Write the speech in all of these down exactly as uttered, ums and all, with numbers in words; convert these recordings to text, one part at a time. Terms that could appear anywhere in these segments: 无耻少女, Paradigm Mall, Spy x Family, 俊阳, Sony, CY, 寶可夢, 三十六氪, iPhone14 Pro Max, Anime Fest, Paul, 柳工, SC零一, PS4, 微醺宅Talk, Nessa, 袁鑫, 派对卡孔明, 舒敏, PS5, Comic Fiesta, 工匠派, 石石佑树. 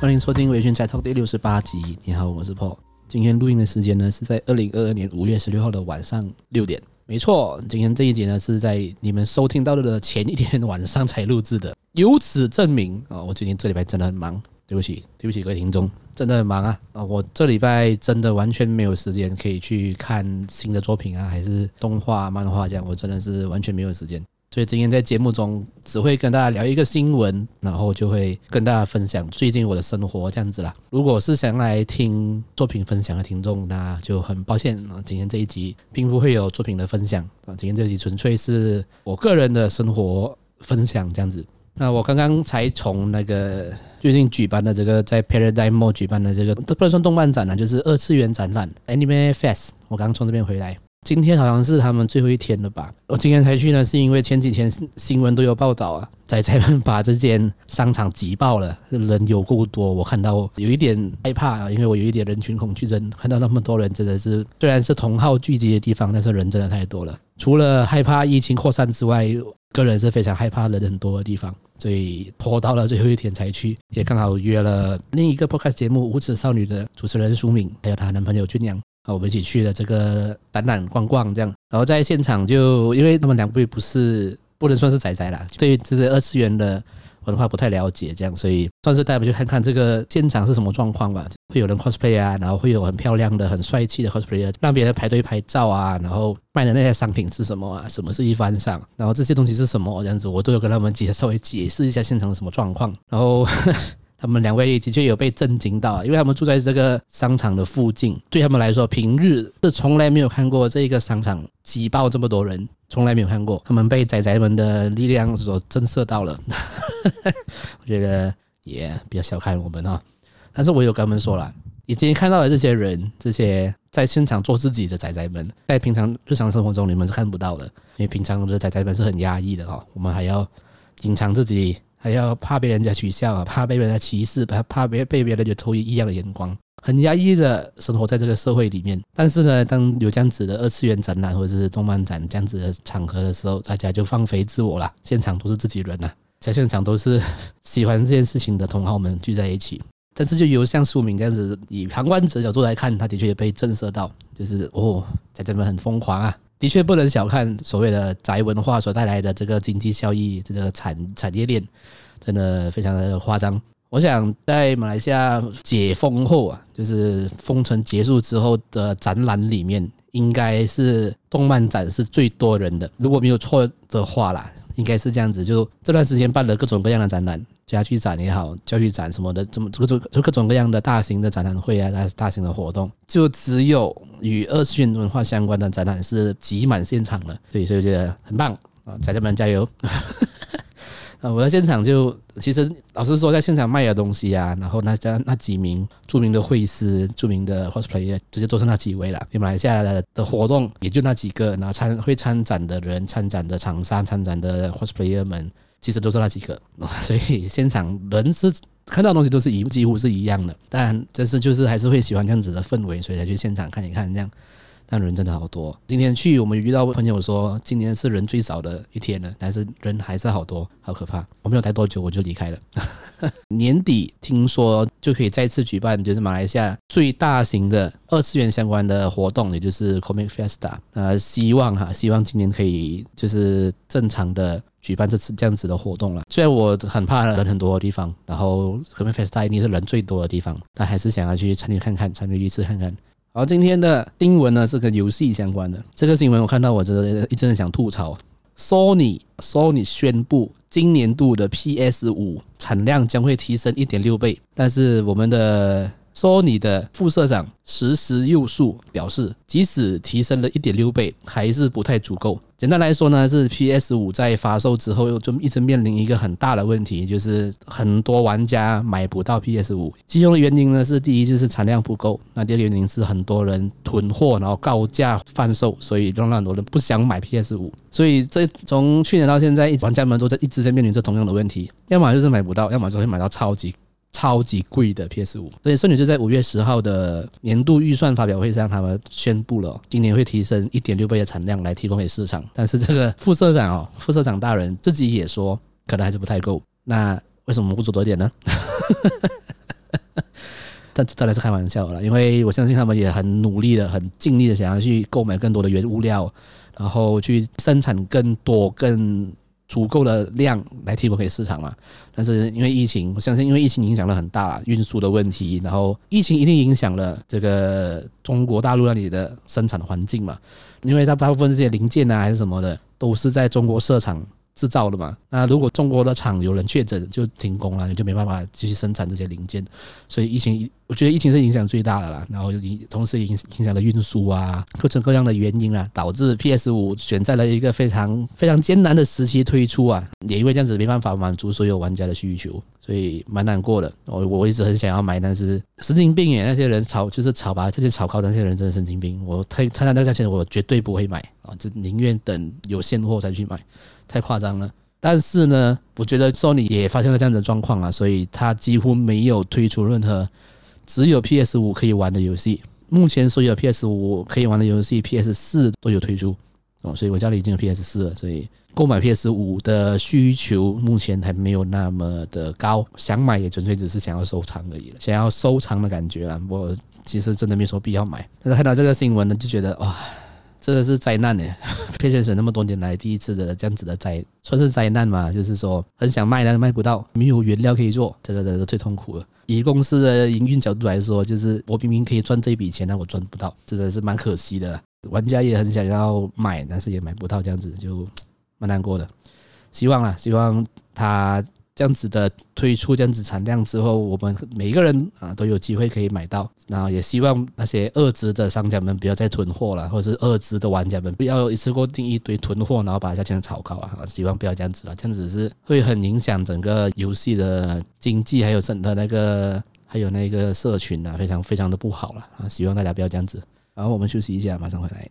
欢迎收听微醺宅 Talk 第六十八集。你好，我是 Paul。今天录音的时间呢是在二零二二年五月十六号的晚上六点。没错，今天这一集呢是在你们收听到的前一天晚上才录制的。由此证明、哦、我最近这礼拜真的很忙，对不起，对不起各位听众，真的很忙啊！啊，我这礼拜真的完全没有时间可以去看新的作品啊，还是动画、漫画这样，我真的是完全没有时间。所以今天在节目中只会跟大家聊一个新闻，然后就会跟大家分享最近我的生活这样子啦。如果是想来听作品分享的听众，那就很抱歉啊，今天这一集并不会有作品的分享啊，今天这一集纯粹是我个人的生活分享这样子。那我刚刚才从那个最近举办的这个在 Paradigm Mall 举办的这个不能算动漫展啦、啊，就是二次元展览 Anime Fest。我刚刚从这边回来，今天好像是他们最后一天了吧？我今天才去呢，是因为前几天新闻都有报道啊，宅宅们把这间商场挤爆了，人有够多，我看到有一点害怕啊，因为我有一点人群恐惧症，看到那么多人真的是，虽然是同好聚集的地方，但是人真的太多了。除了害怕疫情扩散之外，个人是非常害怕人很多的地方，所以拖到了最后一天才去，也刚好约了另一个 podcast 节目《无耻少女》的主持人舒敏，还有她男朋友俊阳，我们一起去了这个展览逛逛这样。然后在现场就因为他们两位不是不能算是宅宅啦，对于这些二次元的文化不太了解这样，所以算是带我们去看看这个现场是什么状况吧。会有人 cosplay 啊，然后会有很漂亮的很帅气的 cosplayer 让别人排队拍照啊，然后卖的那些商品是什么啊，什么是一番赏，然后这些东西是什么这样子，我都有跟他们稍微解释一下现场的什么状况。然后呵呵他们两位的确有被震惊到，因为他们住在这个商场的附近，对他们来说平日是从来没有看过这个商场挤爆这么多人，从来没有看过，他们被宅宅们的力量所震慑到了我觉得也比较小看我们、哦、但是我有跟他们说了，已经看到了这些人，这些在现场做自己的宅宅们，在平常日常生活中你们是看不到的，因为平常的宅宅们是很压抑的、哦、我们还要隐藏自己，还要怕被人家取笑、啊、怕被人家歧视，怕被别人就投以异样的眼光，很压抑的生活在这个社会里面。但是呢，当有这样子的二次元展览或者是动漫展这样子的场合的时候，大家就放飞自我啦，现场都是自己人啦，在现场都是喜欢这件事情的同好们聚在一起。但是就由像书名这样子以旁观者角度来看，他的确也被震慑到，就是哦，在这边很疯狂啊，的确不能小看所谓的宅文化所带来的这个经济效益，这个 产, 产业链真的非常的夸张。我想在马来西亚解封后啊，就是封城结束之后的展览里面，应该是动漫展是最多人的，如果没有错的话啦，应该是这样子。就这段时间办了各种各样的展览，家具展也好，教育展什么的，这么就各种各样的大型的展览会啊，大型的活动，就只有与二次元文化相关的展览是挤满现场了，所以所以觉得很棒啊，宅宅们加油！我在现场就其实老实说，在现场卖的东西啊，然后那家那几名著名的绘师、著名的 cosplayer， 这些都是那几位了。马来西亚的活动也就那几个，然后参会参展的人、参展的厂商、参展的 cosplayer 们。其实都是那几个，所以现场人是看到的东西都是几乎是一样的，但这是就是还是会喜欢这样子的氛围，所以才去现场看一看这样。但人真的好多，今天去我们遇到朋友说今年是人最少的一天了，但是人还是好多，好可怕。我没有待多久我就离开了年底听说就可以再次举办就是马来西亚最大型的二次元相关的活动，也就是 Comic Fiesta、呃、希望哈，希望今年可以就是正常的举办这次这样子的活动了。虽然我很怕人很多的地方，然后 Comic Fiesta 一定是人最多的地方，但还是想要去参与看看，参与一次看看。好，今天的新闻呢是跟游戏相关的。这个新闻我看到我真的一直想吐槽， Sony Sony 宣布今年度的 P S 五 产量将会提升 一点六倍，但是我们的 Sony 的副社长石石佑树表示，即使提升了 一点六倍还是不太足够。简单来说呢，是 P S 五 在发售之后就一直面临一个很大的问题，就是很多玩家买不到 P S 五。其中的原因呢是，第一就是产量不够，那第二个原因是很多人囤货，然后高价贩售，所以让很多人不想买 P S 五。所以这从去年到现在，玩家们都在一直在面临这同样的问题，要么就是买不到，要么就是买到超级超级贵的 P S 五。所以Sony就在五月十号的年度预算发表会上，他们宣布了今年会提升 一点六倍的产量来提供给市场。但是这个副社长哦，副社长大人自己也说可能还是不太够，那为什么不做多一点呢但当然是开玩笑了，因为我相信他们也很努力的、很尽力的想要去购买更多的原物料，然后去生产更多、更足够的量来提供给市场嘛。但是因为疫情，我相信因为疫情影响了很大运输的问题，然后疫情一定影响了这个中国大陆那里的生产环境嘛，因为它大部分这些零件啊还是什么的都是在中国设厂制造的嘛。那如果中国的厂有人确诊就停工了，你就没办法继续生产这些零件，所以疫情我觉得疫情是影响最大的啦，然后同时影响了运输啊，各种各样的原因啊，导致 P S 五 选在了一个非常非常艰难的时期推出啊，也因为这样子没办法满足所有玩家的需求，所以蛮难过的。 我, 我一直很想要买，但是神经病耶，那些人炒就是炒吧，这些炒高的那些人真的神经病，我看到那价钱我绝对不会买，就宁愿等有现货才去买，太夸张了。但是呢，我觉得 Sony 也发现了这样的状况了，所以他几乎没有推出任何只有 P S 五 可以玩的游戏。目前所有 P S 五 可以玩的游戏 P S 四 都有推出、哦、所以我家里已经有 P S 四 了，所以购买 P S 五 的需求目前还没有那么的高，想买也纯粹只是想要收藏而已了，想要收藏的感觉啦，我其实真的没说必要买。但是看到这个新闻呢，就觉得哇、哦，真的是灾难耶配选手那么多年来第一次的这样子的灾，算是灾难嘛，就是说很想卖但卖不到，没有原料可以做，这个真的是最痛苦了。以公司的营运角度来说，就是我明明可以赚这笔钱但我赚不到，真的是蛮可惜的。玩家也很想要买但是也买不到，这样子就蛮难过的。希望啦，希望他这样子的推出这样子产量之后，我们每一个人、啊、都有机会可以买到，然后也希望那些二职的商家们不要再囤货了，或者是二职的玩家们不要一次过订一堆囤货然后把价钱炒高、啊、希望不要这样子了，这样子是会很影响整个游戏的经济还有整个那个还有那个社群、啊、非常非常的不好了、啊、希望大家不要这样子。然后我们休息一下，马上回来。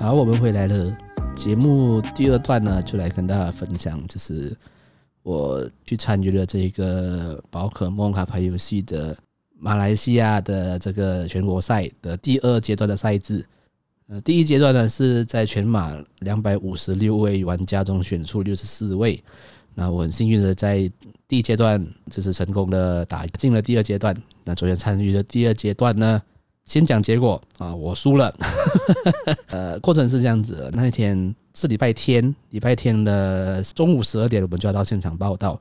好，我们回来了。节目第二段呢，就来跟大家分享，就是我去参与了这个宝可梦卡牌游戏的马来西亚的这个全国赛的第二阶段的赛制。呃，第一阶段呢是在全马两百五十六位玩家中选出六十四位，那我很幸运的在第一阶段就是成功的打进了第二阶段。那昨天参与的第二阶段呢，先讲结果啊，我输了、呃。过程是这样子的，那一天是礼拜天，礼拜天的中午十二点我们就要到现场报到，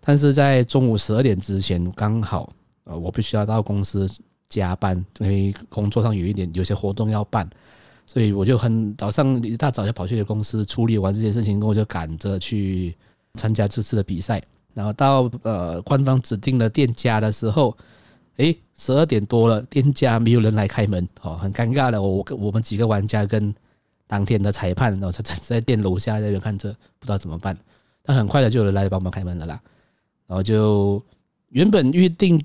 但是在中午十二点之前刚好、呃、我必须要到公司加班，因为工作上有一点有些活动要办，所以我就很早上一大早就跑去公司处理完这些事情，我就赶着去参加这次的比赛。然后到呃官方指定的店家的时候，诶，十二点多了，店家没有人来开门、哦、很尴尬的。我我们几个玩家跟当天的裁判、哦、在店楼下在那边看着，不知道怎么办。但很快的就有人来帮忙开门了啦。然后就原本预定，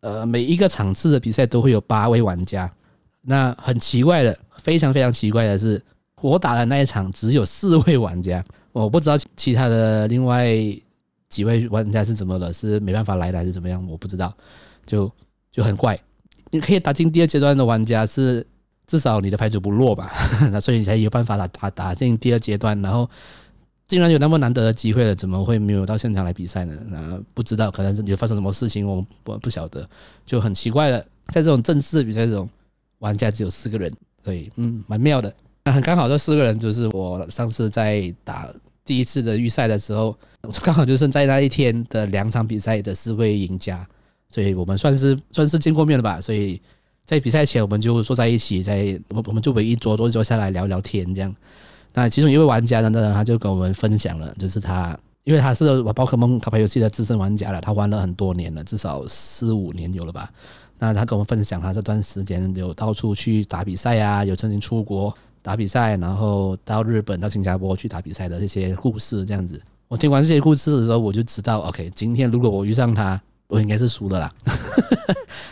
呃，每一个场次的比赛都会有八位玩家。那很奇怪的，非常非常奇怪的是，我打的那一场只有四位玩家。我不知道其他的另外几位玩家是怎么了，是没办法来的还是怎么样，我不知道。就就很怪，你可以打进第二阶段的玩家是至少你的牌组不弱吧那所以才有办法 打, 打, 打进第二阶段。然后竟然有那么难得的机会了，怎么会没有到现场来比赛呢？那不知道可能是有发生什么事情，我们 不, 不晓得，就很奇怪了。在这种正式比赛这种玩家只有四个人，所以嗯蛮妙的。那很刚好这四个人就是我上次在打第一次的预赛的时候，我刚好就是在那一天的两场比赛的四位赢家，所以我们算是算是见过面了吧。所以在比赛前我们就坐在一起，在我们就围一桌坐一桌下来聊聊天这样。那其中一位玩家呢，他就跟我们分享了，就是他因为他是宝可梦卡牌游戏的资深玩家了，他玩了很多年了，至少四五年有了吧。那他跟我们分享他这段时间有到处去打比赛啊，有曾经出国打比赛，然后到日本到新加坡去打比赛的这些故事这样子。我听完这些故事的时候我就知道 OK， 今天如果我遇上他我应该是输了啦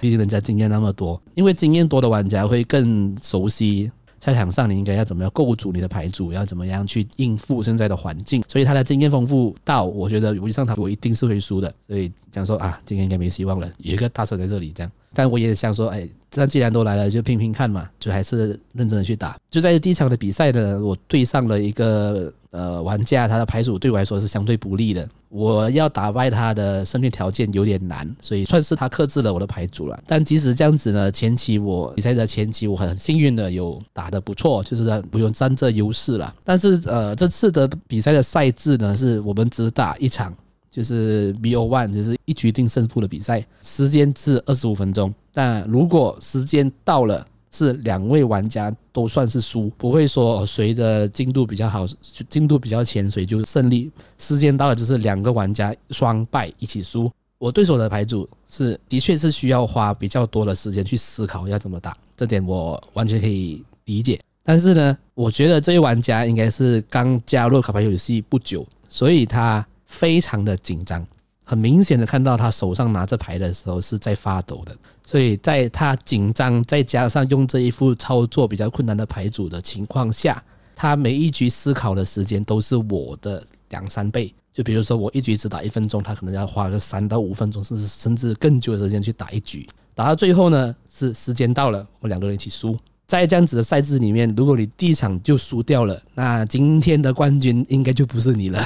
毕竟人家经验那么多，因为经验多的玩家会更熟悉赛场上你应该要怎么样构筑你的牌组，要怎么样去应付现在的环境，所以他的经验丰富到我觉得游戏上我一定是会输的，所以讲说啊，今天应该没希望了，有一个大神在这里这样。但我也想说，哎，但既然都来了，就拼拼看嘛，就还是认真的去打。就在第一场的比赛呢，我对上了一个呃玩家，他的牌组对我来说是相对不利的，我要打败他的胜率条件有点难，所以算是他克制了我的牌组了。但即使这样子呢，前期我比赛的前期我很幸运的有打得不错，就是不用占着优势了。但是呃，这次的比赛的赛制呢，是我们只打一场。就是 B O 一 就是一局定胜负的比赛，时间至二十五分钟，但如果时间到了是两位玩家都算是输，不会说谁的进度比较好，进度比较前谁就胜利，时间到了就是两个玩家双败一起输。我对手的牌组是的确是需要花比较多的时间去思考要怎么打，这点我完全可以理解。但是呢，我觉得这位玩家应该是刚加入卡牌游戏不久，所以他非常的紧张，很明显的看到他手上拿着牌的时候是在发抖的，所以在他紧张再加上用这一副操作比较困难的牌组的情况下，他每一局思考的时间都是我的两三倍，就比如说我一局只打一分钟，他可能要花个三到五分钟甚至更久的时间去打一局，打到最后呢是时间到了我们两个人一起输。在这样子的赛制里面，如果你第一场就输掉了，那今天的冠军应该就不是你了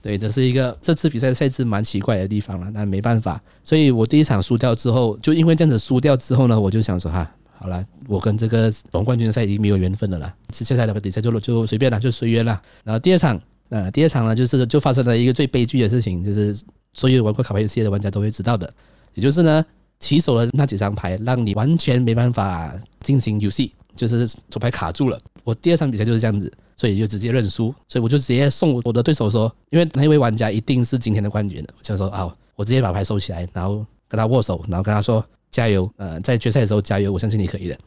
对，这是一个这次比赛赛制蛮奇怪的地方了，那没办法，所以我第一场输掉之后，就因为这样子输掉之后呢，我就想说哈，好了，我跟这个总冠军赛已经没有缘分了啦，接下来的比赛就就随便了，就随缘了。然后第二场，呃，第二场呢，就是就发生了一个最悲剧的事情，就是所有玩过卡牌游戏的玩家都会知道的，也就是呢。起手的那几张牌让你完全没办法进行游戏，就是手牌卡住了。我第二场比赛就是这样子，所以就直接认输，所以我就直接送我的对手说，因为那位玩家一定是今天的冠军，我就说好，我直接把牌收起来，然后跟他握手，然后跟他说加油，呃，在决赛的时候加油，我相信你可以的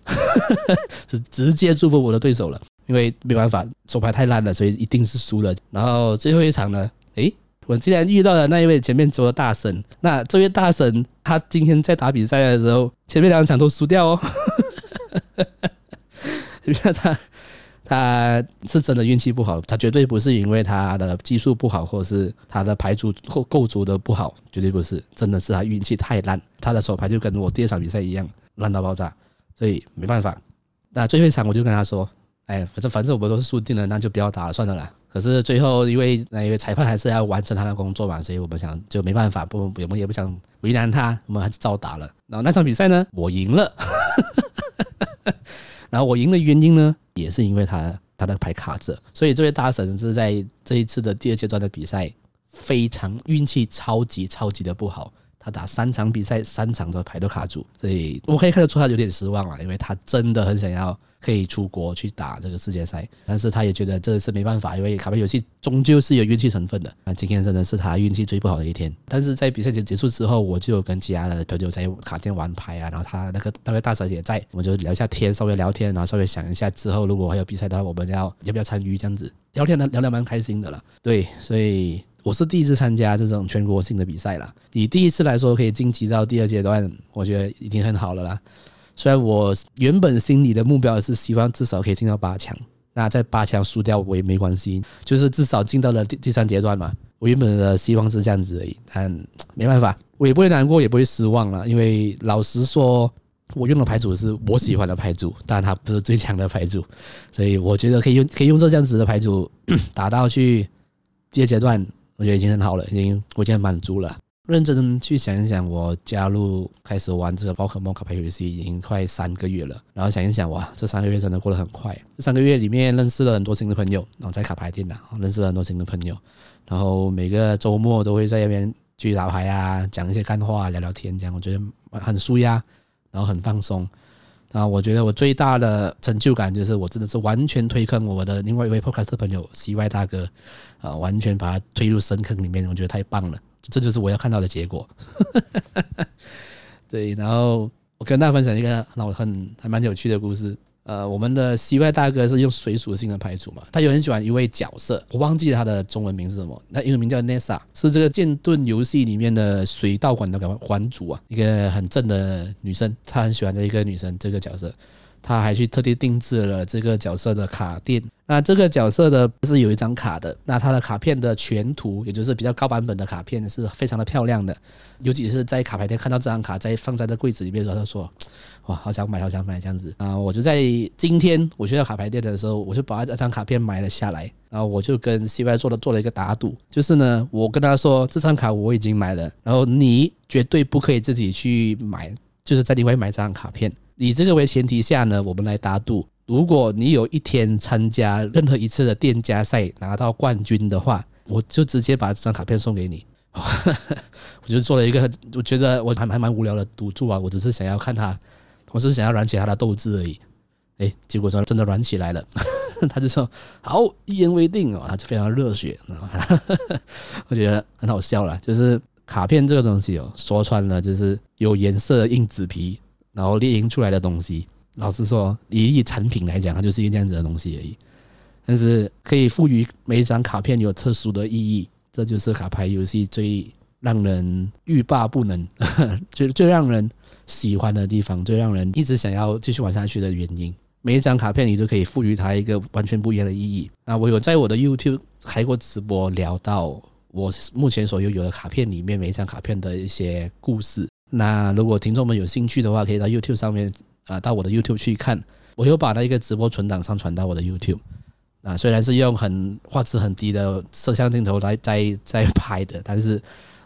是直接祝福我的对手了，因为没办法，手牌太烂了，所以一定是输了。然后最后一场呢，诶，我竟然遇到了那一位前面桌的大神，那这位大神他今天在打比赛的时候，前面两场都输掉哦他, 他是真的运气不好，他绝对不是因为他的技术不好，或是他的牌组构筑的不好，绝对不是，真的是他运气太烂，他的手牌就跟我第二场比赛一样烂到爆炸，所以没办法。那最后一场我就跟他说，哎，反正反正我们都是输定了，那就不要打了算了啦。可是最后因为那一位裁判还是要完成他的工作嘛，所以我们想就没办法，不我们也不想为难他，我们还是照打了。然后那场比赛呢，我赢了然后我赢的原因呢，也是因为他他的牌卡着，所以这位大神是在这一次的第二阶段的比赛非常运气超级超级的不好，他打三场比赛，三场的牌都卡住，所以我可以看得出他有点失望了，因为他真的很想要可以出国去打这个世界赛，但是他也觉得这是没办法，因为卡牌游戏终究是有运气成分的。那今天真的是他运气最不好的一天。但是在比赛结束之后，我就有跟其他的朋友在卡店玩牌啊，然后他那个那位大神也在，我们就聊一下天，稍微聊天，然后稍微想一下之后如果还有比赛的话，我们要要不要参与这样子？聊天聊得蛮开心的了，对，所以。我是第一次参加这种全国性的比赛啦，以第一次来说可以晋级到第二阶段，我觉得已经很好了啦。虽然我原本心里的目标是希望至少可以进到八强，那在八强输掉我也没关系，就是至少进到了第三阶段嘛。我原本的希望是这样子而已，但没办法，我也不会难过，也不会失望啦，因为老实说，我用的牌组是我喜欢的牌组，但它不是最强的牌组，所以我觉得可以用可以用这样子的牌组打到去第二阶段。我觉得已经很好了，已经我已经很满足了。认真去想一想，我加入开始玩这个宝可梦卡牌游戏已经快三个月了，然后想一想，哇，这三个月真的过得很快。这三个月里面认识了很多新的朋友，然后在卡牌店啊认识了很多新的朋友，然后每个周末都会在那边去打牌啊，讲一些干话，聊聊天，这样我觉得很舒压，然后很放松。啊，我觉得我最大的成就感就是我真的是完全推坑我的另外一位 Podcast 朋友 C Y 大哥，啊，完全把他推入深坑里面，我觉得太棒了，这就是我要看到的结果对，然后我跟大家分享一个很还蛮有趣的故事。呃，我们的 C Y 大哥是用水属性的牌组嘛，他有很喜欢一位角色，我忘记他的中文名是什么，他英文名叫 Nessa， 是这个剑盾游戏里面的水道馆的馆主啊，一个很正的女生，他很喜欢这一个女生这个角色，他还去特地定制了这个角色的卡垫。那这个角色的是有一张卡的，那他的卡片的全图，也就是比较高版本的卡片，是非常的漂亮的。尤其是在卡牌店看到这张卡在放在这柜子里面的时候，他说哇好想买好想买这样子啊。我就在今天我去到卡牌店的时候，我就把这张卡片买了下来，然后我就跟 C Y 做了做了一个打赌，就是呢我跟他说这张卡我已经买了，然后你绝对不可以自己去买，就是在另外买这张卡片，以这个为前提下呢我们来打赌，如果你有一天参加任何一次的店家赛拿到冠军的话，我就直接把这张卡片送给你。我就做了一个我觉得我还蛮无聊的赌注啊，我只是想要看他，我只是想要燃起他的斗志而已。诶，结果真的燃起来了。他就说好一言为定、哦、他就非常热血。我觉得很好笑啦，就是卡片这个东西、哦、说穿了就是有颜色的硬纸皮然后列印出来的东西。老实说以产品来讲它就是一个这样子的东西而已，但是可以赋予每一张卡片有特殊的意义，这就是卡牌游戏最让人欲罢不能最, 最让人喜欢的地方，最让人一直想要继续玩下去的原因。每一张卡片你都可以赋予它一个完全不一样的意义。那我有在我的 YouTube 开过直播聊到我目前所拥有的卡片里面每一张卡片的一些故事，那如果听众们有兴趣的话可以到 YouTube 上面啊、到我的 YouTube 去看，我又把那一个直播存档上传到我的 YouTube、啊、虽然是用很画质很低的摄像镜头来在在拍的，但是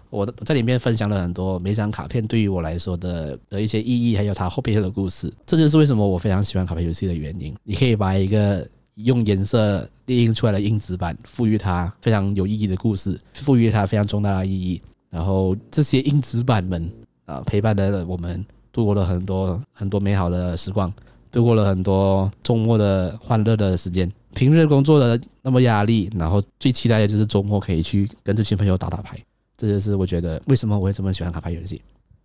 我在里面分享了很多每张卡片对于我来说 的, 的一些意义，还有它后面的故事。这就是为什么我非常喜欢卡牌游戏的原因，你可以把一个用颜色列印出来的硬纸板赋予它非常有意义的故事，赋予它非常重大的意义，然后这些硬纸板们、啊、陪伴了我们度过了很多很多美好的时光，度过了很多周末的欢乐的时间，平日工作的那么压力，然后最期待的就是周末可以去跟这群朋友打打牌，这就是我觉得为什么我会这么喜欢卡牌游戏。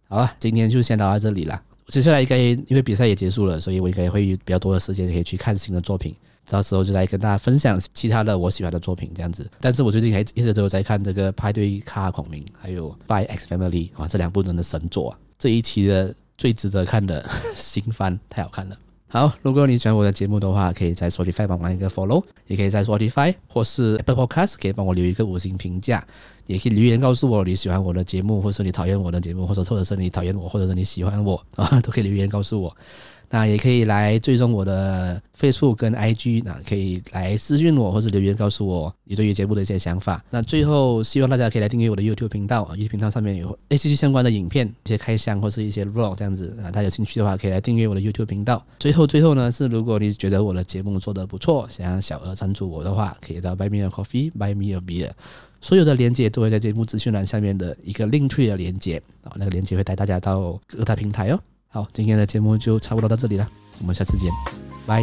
好了，今天就先聊到这里啦。接下来应该因为比赛也结束了，所以我应该会有比较多的时间可以去看新的作品，到时候就来跟大家分享其他的我喜欢的作品这样子。但是我最近还一直都有在看这个派对卡孔明还有 Spy x Family， 哇，这两部真的神作啊！这一期的最值得看的新番太好看了。好，如果你喜欢我的节目的话，可以在 Spotify 帮我一个 follow， 也可以在 Spotify 或是 Apple Podcast 可以帮我留一个五星评价，也可以留言告诉我你喜欢我的节目，或是你讨厌我的节目，或者或者是你讨厌我，或者是你喜欢我、啊、都可以留言告诉我。那也可以来追踪我的 Facebook 跟 I G， 那可以来私讯我或是留言告诉我你对于节目的一些想法。那最后希望大家可以来订阅我的 YouTube 频道 YouTube 频道上面有 A C G 相关的影片，一些开箱或是一些 vlog 这样子，大家有兴趣的话可以来订阅我的 YouTube 频道。最后最后呢是如果你觉得我的节目做得不错，想要小额赞助我的话，可以到 Buy Me a Coffee Buy Me a Beer， 所有的连结都会在节目资讯栏下面的一个 Linktree 的连结，那个连结会带大家到各大平台哦。好，今天的节目就差不多到这里了，我们下次见，拜。